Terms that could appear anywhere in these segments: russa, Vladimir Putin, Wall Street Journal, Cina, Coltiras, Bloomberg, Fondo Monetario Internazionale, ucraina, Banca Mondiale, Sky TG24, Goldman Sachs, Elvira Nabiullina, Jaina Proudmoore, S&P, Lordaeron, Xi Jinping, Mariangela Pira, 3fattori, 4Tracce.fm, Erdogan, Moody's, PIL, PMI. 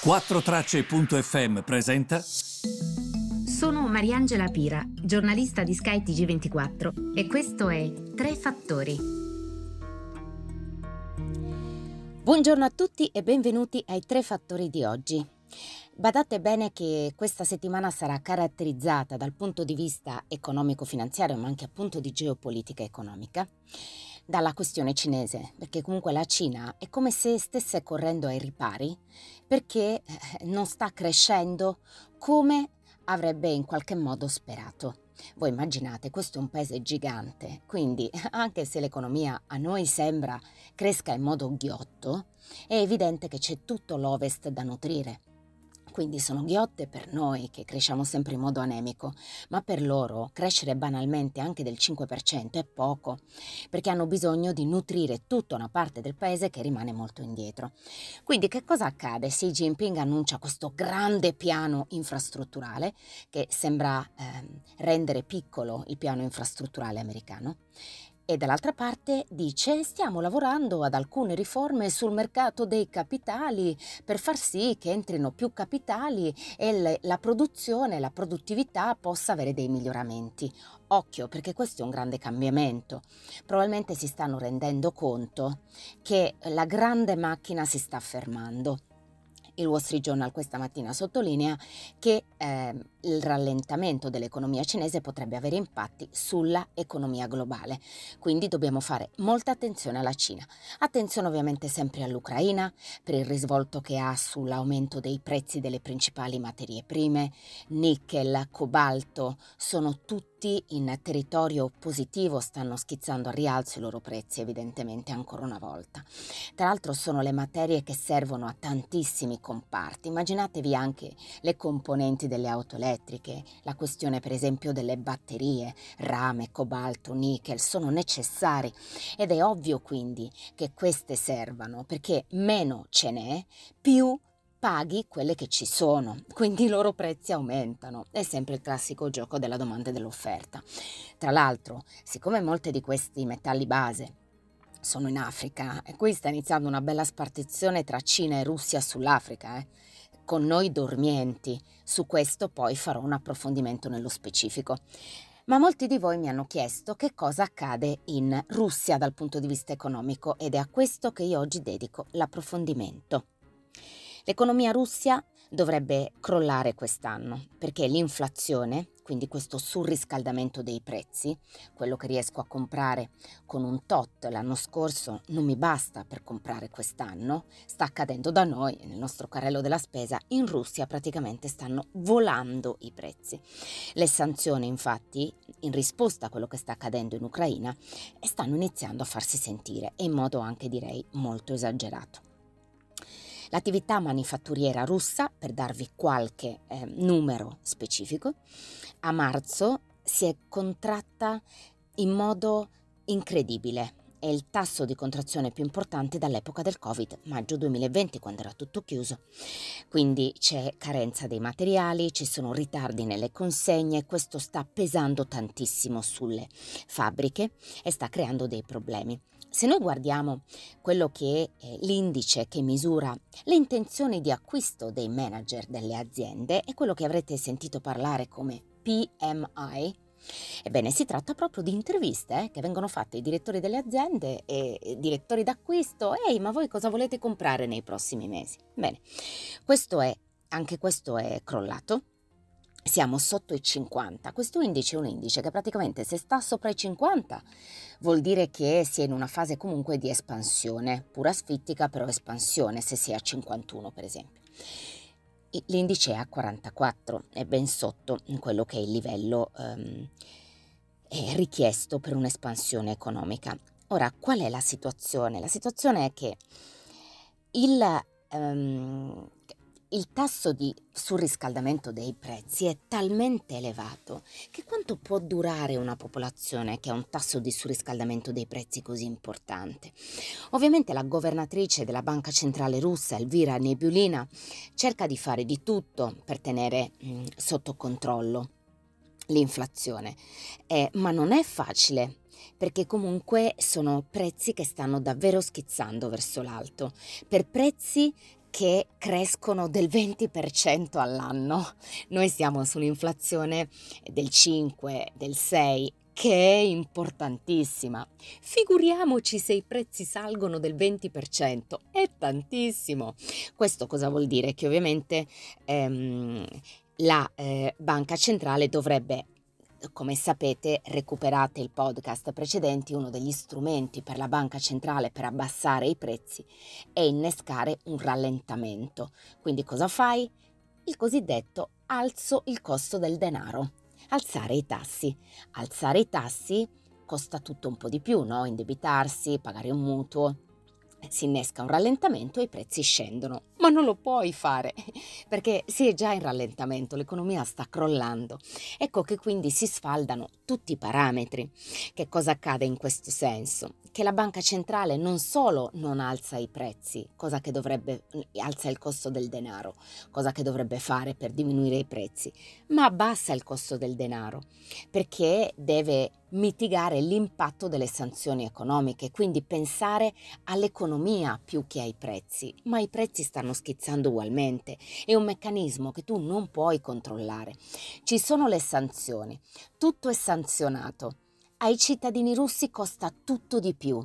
4Tracce.fm presenta. Sono Mariangela Pira, giornalista di Sky TG24 e questo è 3fattori. Buongiorno a tutti e benvenuti ai 3fattori di oggi. Badate bene che questa settimana sarà caratterizzata dal punto di vista economico-finanziario, ma anche appunto di geopolitica economica, dalla questione cinese, perché comunque la Cina è come se stesse correndo ai ripari, perché non sta crescendo come avrebbe in qualche modo sperato. Voi immaginate, questo è un paese gigante, quindi anche se l'economia a noi sembra cresca in modo ghiotto, è evidente che c'è tutto l'Ovest da nutrire. Quindi sono ghiotte per noi che cresciamo sempre in modo anemico, ma per loro crescere banalmente anche del 5% è poco, perché hanno bisogno di nutrire tutta una parte del paese che rimane molto indietro. Quindi che cosa accade? Xi Jinping annuncia questo grande piano infrastrutturale che sembra rendere piccolo il piano infrastrutturale americano. E dall'altra parte dice stiamo lavorando ad alcune riforme sul mercato dei capitali per far sì che entrino più capitali e la produzione, la produttività possa avere dei miglioramenti. Occhio, perché questo è un grande cambiamento. Probabilmente si stanno rendendo conto che la grande macchina si sta fermando. Il Wall Street Journal questa mattina sottolinea che il rallentamento dell'economia cinese potrebbe avere impatti sulla economia globale, quindi dobbiamo fare molta attenzione alla Cina. Attenzione ovviamente sempre all'Ucraina per il risvolto che ha sull'aumento dei prezzi delle principali materie prime, nickel, cobalto, sono tutti in territorio positivo, stanno schizzando a rialzo i loro prezzi evidentemente ancora una volta. Tra l'altro sono le materie che servono a tantissimi comparti, immaginatevi anche le componenti delle auto elettriche, la questione per esempio delle batterie, rame, cobalto, nickel, sono necessari ed è ovvio quindi che queste servano perché meno ce n'è, più paghi quelle che ci sono, quindi i loro prezzi aumentano, è sempre il classico gioco della domanda e dell'offerta. Tra l'altro, siccome molti di questi metalli base sono in Africa e qui sta iniziando una bella spartizione tra Cina e Russia sull'Africa, con noi dormienti, su questo poi farò un approfondimento nello specifico. Ma molti di voi mi hanno chiesto che cosa accade in Russia dal punto di vista economico ed è a questo che io oggi dedico l'approfondimento. L'economia russa dovrebbe crollare quest'anno perché l'inflazione, quindi questo surriscaldamento dei prezzi, quello che riesco a comprare con un tot l'anno scorso non mi basta per comprare quest'anno, sta accadendo da noi nel nostro carrello della spesa, in Russia praticamente stanno volando i prezzi. Le sanzioni infatti, in risposta a quello che sta accadendo in Ucraina, stanno iniziando a farsi sentire e in modo anche direi molto esagerato. L'attività manifatturiera russa, per darvi qualche numero specifico, a marzo si è contratta in modo incredibile. È il tasso di contrazione più importante dall'epoca del Covid, maggio 2020, quando era tutto chiuso. Quindi c'è carenza dei materiali, ci sono ritardi nelle consegne, questo sta pesando tantissimo sulle fabbriche e sta creando dei problemi. Se noi guardiamo quello che è l'indice che misura le intenzioni di acquisto dei manager delle aziende e quello che avrete sentito parlare come PMI, ebbene si tratta proprio di interviste che vengono fatte ai direttori delle aziende e direttori d'acquisto. Ehi, ma voi cosa volete comprare nei prossimi mesi? Bene, questo è crollato. Siamo sotto i 50, questo indice è un indice che praticamente se sta sopra i 50 vuol dire che si è in una fase comunque di espansione, pura asfittica però espansione se si è a 51 per esempio. L'indice è a 44, è ben sotto quello che è il livello richiesto per un'espansione economica. Ora qual è la situazione? La situazione è che il tasso di surriscaldamento dei prezzi è talmente elevato che quanto può durare una popolazione che ha un tasso di surriscaldamento dei prezzi così importante? Ovviamente la governatrice della Banca Centrale Russa, Elvira Nabiullina, cerca di fare di tutto per tenere sotto controllo l'inflazione, ma non è facile. Perché comunque sono prezzi che stanno davvero schizzando verso l'alto, per prezzi che crescono del 20% all'anno. Noi siamo su un'inflazione del 5, del 6, che è importantissima. Figuriamoci se i prezzi salgono del 20%, è tantissimo. Questo cosa vuol dire? Che ovviamente la banca centrale dovrebbe, come sapete, recuperate il podcast precedente, uno degli strumenti per la banca centrale per abbassare i prezzi è innescare un rallentamento. Quindi cosa fai? Il cosiddetto alzo il costo del denaro, alzare i tassi. Alzare i tassi costa tutto un po' di più, no? Indebitarsi, pagare un mutuo. Si innesca un rallentamento e i prezzi scendono, ma non lo puoi fare perché si è già in rallentamento, l'economia sta crollando. Ecco che quindi si sfaldano tutti i parametri. Che cosa accade in questo senso? Che la banca centrale non solo non alza i prezzi, cosa che dovrebbe, alza il costo del denaro, cosa che dovrebbe fare per diminuire i prezzi, ma abbassa il costo del denaro perché deve mitigare l'impatto delle sanzioni economiche, quindi pensare all'economia più che ai prezzi, ma i prezzi stanno schizzando ugualmente, è un meccanismo che tu non puoi controllare. Ci sono le sanzioni, tutto è sanzionato, ai cittadini russi costa tutto di più,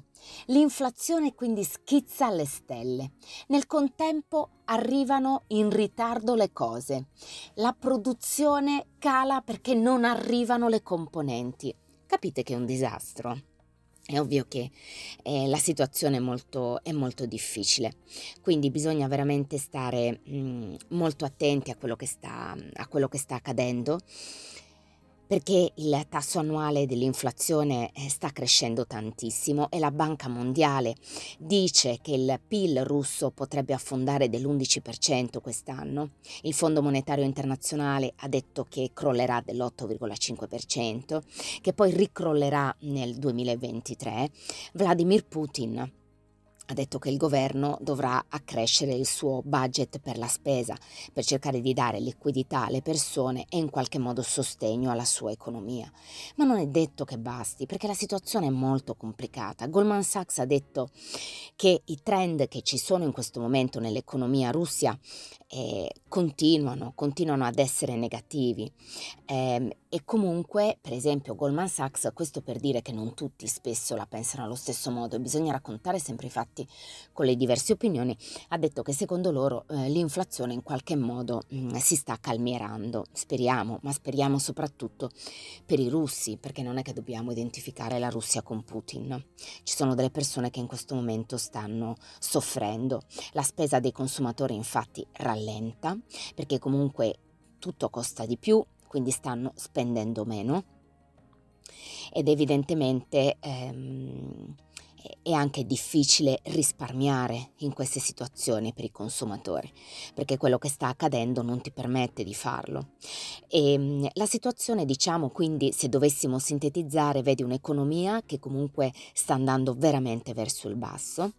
l'inflazione quindi schizza alle stelle, nel contempo arrivano in ritardo le cose, la produzione cala perché non arrivano le componenti. Capite che è un disastro? È ovvio che la situazione è molto difficile, quindi bisogna veramente stare molto attenti a quello che sta accadendo, perché il tasso annuale dell'inflazione sta crescendo tantissimo e la Banca Mondiale dice che il PIL russo potrebbe affondare dell'11% quest'anno. Il Fondo Monetario Internazionale ha detto che crollerà dell'8,5%, che poi ricrollerà nel 2023. Vladimir Putin ha detto che il governo dovrà accrescere il suo budget per la spesa per cercare di dare liquidità alle persone e in qualche modo sostegno alla sua economia. Ma non è detto che basti, perché la situazione è molto complicata. Goldman Sachs ha detto che i trend che ci sono in questo momento nell'economia russa continuano ad essere negativi. E comunque, per esempio, Goldman Sachs, questo per dire che non tutti spesso la pensano allo stesso modo, bisogna raccontare sempre i fatti con le diverse opinioni, ha detto che secondo loro l'inflazione in qualche modo si sta calmierando, speriamo, ma speriamo soprattutto per i russi, perché non è che dobbiamo identificare la Russia con Putin. Ci sono delle persone che in questo momento stanno soffrendo, la spesa dei consumatori infatti rallenta, perché comunque tutto costa di più, quindi stanno spendendo meno ed evidentemente è anche difficile risparmiare in queste situazioni per i consumatori, perché quello che sta accadendo non ti permette di farlo. E la situazione, diciamo, quindi, se dovessimo sintetizzare, vedi un'economia che comunque sta andando veramente verso il basso.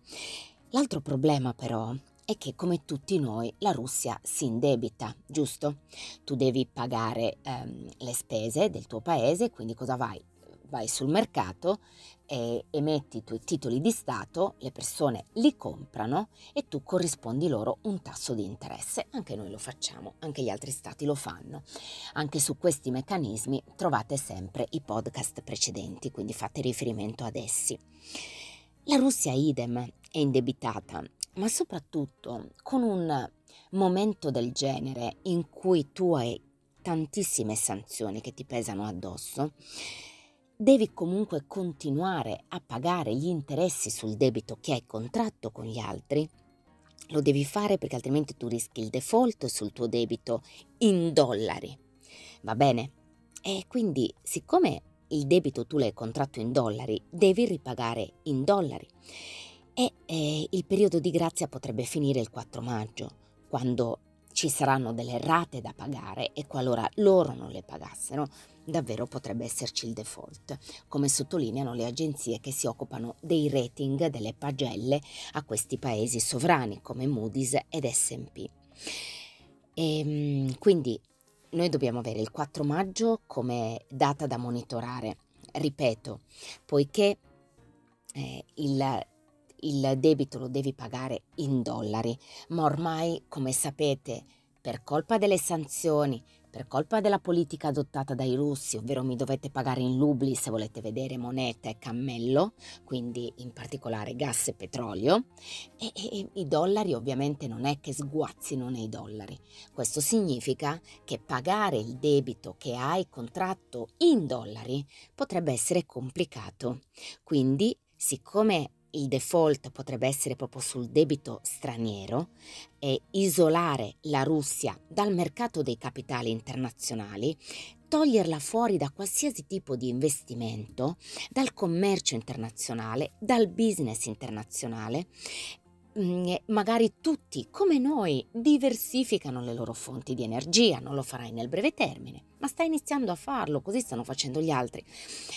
L'altro problema però è che, come tutti noi, la Russia si indebita, giusto? Tu devi pagare le spese del tuo paese, quindi cosa vai? Vai sul mercato, emetti i tuoi titoli di Stato, le persone li comprano e tu corrispondi loro un tasso di interesse. Anche noi lo facciamo, anche gli altri stati lo fanno. Anche su questi meccanismi trovate sempre i podcast precedenti, quindi fate riferimento ad essi. La Russia idem è indebitata, ma soprattutto con un momento del genere in cui tu hai tantissime sanzioni che ti pesano addosso, devi comunque continuare a pagare gli interessi sul debito che hai contratto con gli altri. Lo devi fare perché altrimenti tu rischi il default sul tuo debito in dollari, va bene? E quindi, siccome il debito tu l'hai contratto in dollari, devi ripagare in dollari. E il periodo di grazia potrebbe finire il 4 maggio, quando ci saranno delle rate da pagare e qualora loro non le pagassero, davvero potrebbe esserci il default, come sottolineano le agenzie che si occupano dei rating delle pagelle a questi paesi sovrani come Moody's ed S&P. E quindi noi dobbiamo avere il 4 maggio come data da monitorare, ripeto, poiché il il debito lo devi pagare in dollari, ma ormai, come sapete, per colpa delle sanzioni, per colpa della politica adottata dai russi, ovvero mi dovete pagare in rubli se volete vedere moneta e cammello, quindi in particolare gas e petrolio, e i dollari ovviamente non è che sguazzino nei dollari. Questo significa che pagare il debito che hai contratto in dollari potrebbe essere complicato. Quindi, siccome il default potrebbe essere proprio sul debito straniero e isolare la Russia dal mercato dei capitali internazionali, toglierla fuori da qualsiasi tipo di investimento, dal commercio internazionale, dal business internazionale. Magari tutti, come noi, diversificano le loro fonti di energia, non lo farai nel breve termine, ma sta iniziando a farlo, così stanno facendo gli altri.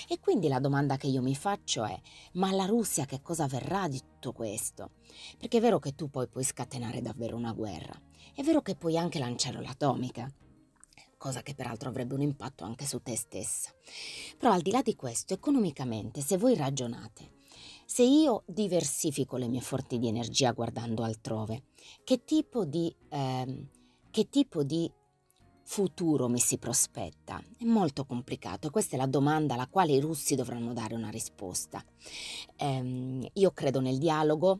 E quindi la domanda che io mi faccio è, ma la Russia che cosa verrà di tutto questo? Perché è vero che tu poi puoi scatenare davvero una guerra, è vero che puoi anche lanciare l'atomica, cosa che peraltro avrebbe un impatto anche su te stessa. Però al di là di questo, economicamente, se voi ragionate, se io diversifico le mie fonti di energia guardando altrove, che tipo di futuro mi si prospetta? È molto complicato, questa è la domanda alla quale i russi dovranno dare una risposta. Io credo nel dialogo.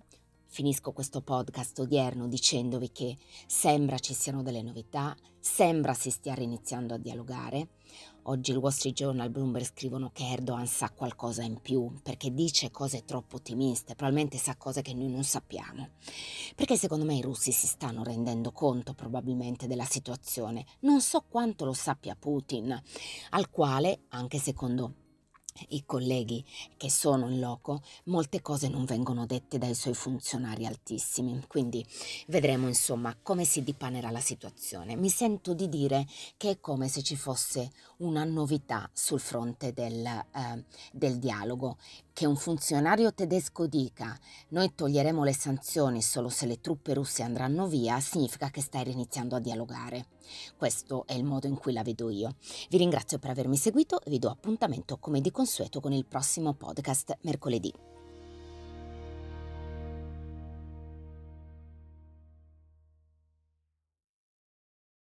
Finisco questo podcast odierno dicendovi che sembra ci siano delle novità, sembra si stia iniziando a dialogare. Oggi il Wall Street Journal e Bloomberg scrivono che Erdogan sa qualcosa in più perché dice cose troppo ottimiste, probabilmente sa cose che noi non sappiamo. Perché secondo me i russi si stanno rendendo conto probabilmente della situazione. Non so quanto lo sappia Putin, al quale, anche secondo i colleghi che sono in loco, molte cose non vengono dette dai suoi funzionari altissimi, quindi vedremo insomma come si dipanerà la situazione. Mi sento di dire che è come se ci fosse una novità sul fronte del dialogo, che un funzionario tedesco dica noi toglieremo le sanzioni solo se le truppe russe andranno via, significa che stai iniziando a dialogare. Questo è il modo in cui la vedo io. Vi ringrazio per avermi seguito e vi do appuntamento come di consueto con il prossimo podcast mercoledì.